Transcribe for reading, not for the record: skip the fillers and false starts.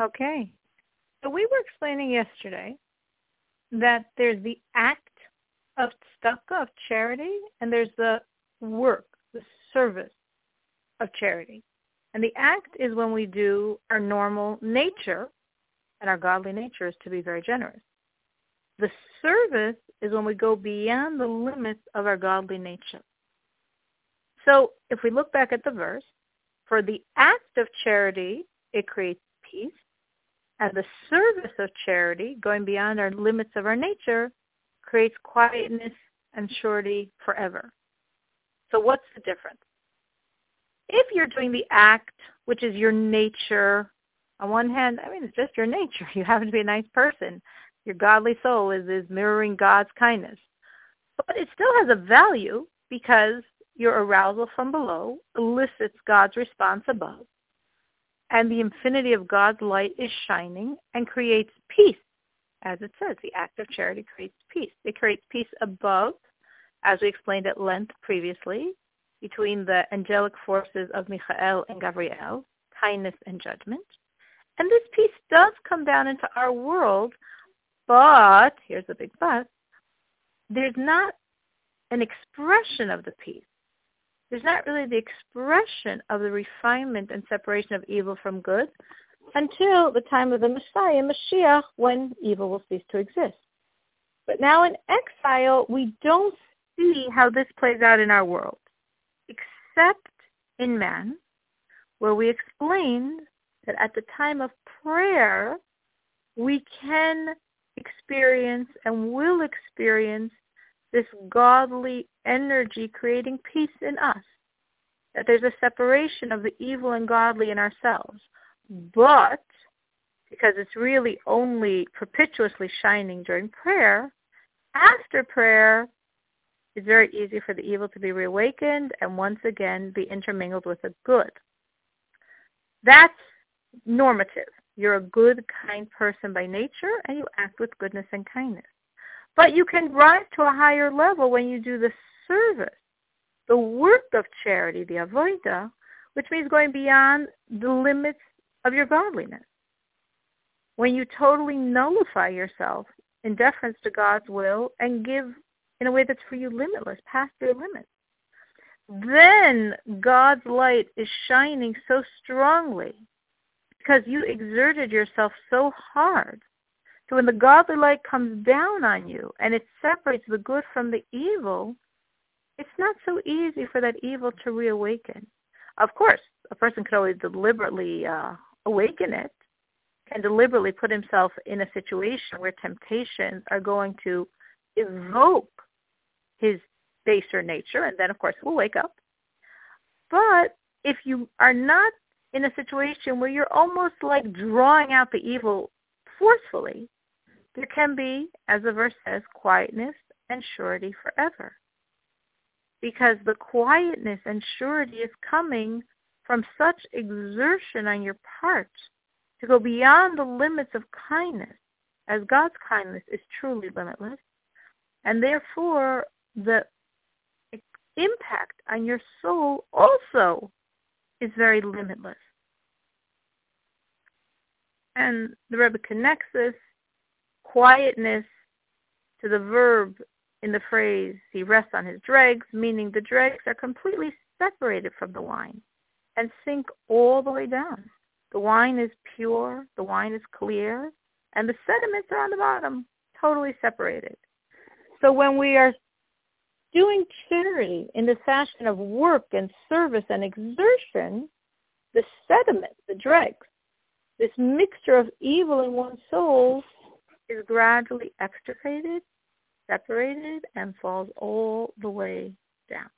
Okay. So we were explaining yesterday that there's the act of tzedakah, of charity, and there's the work, the service of charity. And the act is when we do our normal nature, and our godly nature is to be very generous. The service is when we go beyond the limits of our godly nature. So if we look back at the verse, for the act of charity, it creates peace, and the service of charity, going beyond our limits of our nature, creates quietness and surety forever. So what's the difference? If you're doing the act, which is your nature, on one hand, I mean, it's just your nature. You happen to be a nice person. Your godly soul is mirroring God's kindness. But it still has a value because your arousal from below elicits God's response above. And the infinity of God's light is shining and creates peace. As it says, the act of charity creates peace. It creates peace above, as we explained at length previously, between the angelic forces of Michael and Gabriel, kindness and judgment. And this peace does come down into our world, but, here's the big but, there's not an expression of the peace. There's not really the expression of the refinement and separation of evil from good until the time of the Messiah, Mashiach, when evil will cease to exist. But now in exile, we don't see how this plays out in our world, except in man, where we explained that at the time of prayer, we can experience and will experience this godly energy creating peace in us, that there's a separation of the evil and godly in ourselves. But because it's really only perpetuously shining during prayer, after prayer, it's very easy for the evil to be reawakened and once again be intermingled with the good. That's normative. You're a good, kind person by nature, and you act with goodness and kindness. But you can rise to a higher level when you do the service, the work of charity, the avoida, which means going beyond the limits of your godliness. When you totally nullify yourself in deference to God's will and give in a way that's for you limitless, past your limits, then God's light is shining so strongly because you exerted yourself so hard. So when the godly light comes down on you and it separates the good from the evil, it's not so easy for that evil to reawaken. Of course, a person could always deliberately awaken it, can deliberately put himself in a situation where temptations are going to evoke his baser nature, and then, of course, we'll wake up. But if you are not in a situation where you're almost like drawing out the evil forcefully, there can be, as the verse says, quietness and surety forever. Because the quietness and surety is coming from such exertion on your part to go beyond the limits of kindness, as God's kindness is truly limitless. And therefore, the impact on your soul also is very limitless. And the Rebbe connects this quietness to the verb in the phrase, he rests on his dregs, meaning the dregs are completely separated from the wine and sink all the way down. The wine is pure, the wine is clear, and the sediments are on the bottom, totally separated. So when we are doing charity in the fashion of work and service and exertion, the sediment, the dregs, this mixture of evil in one's soul is gradually extricated, separated, and falls all the way down.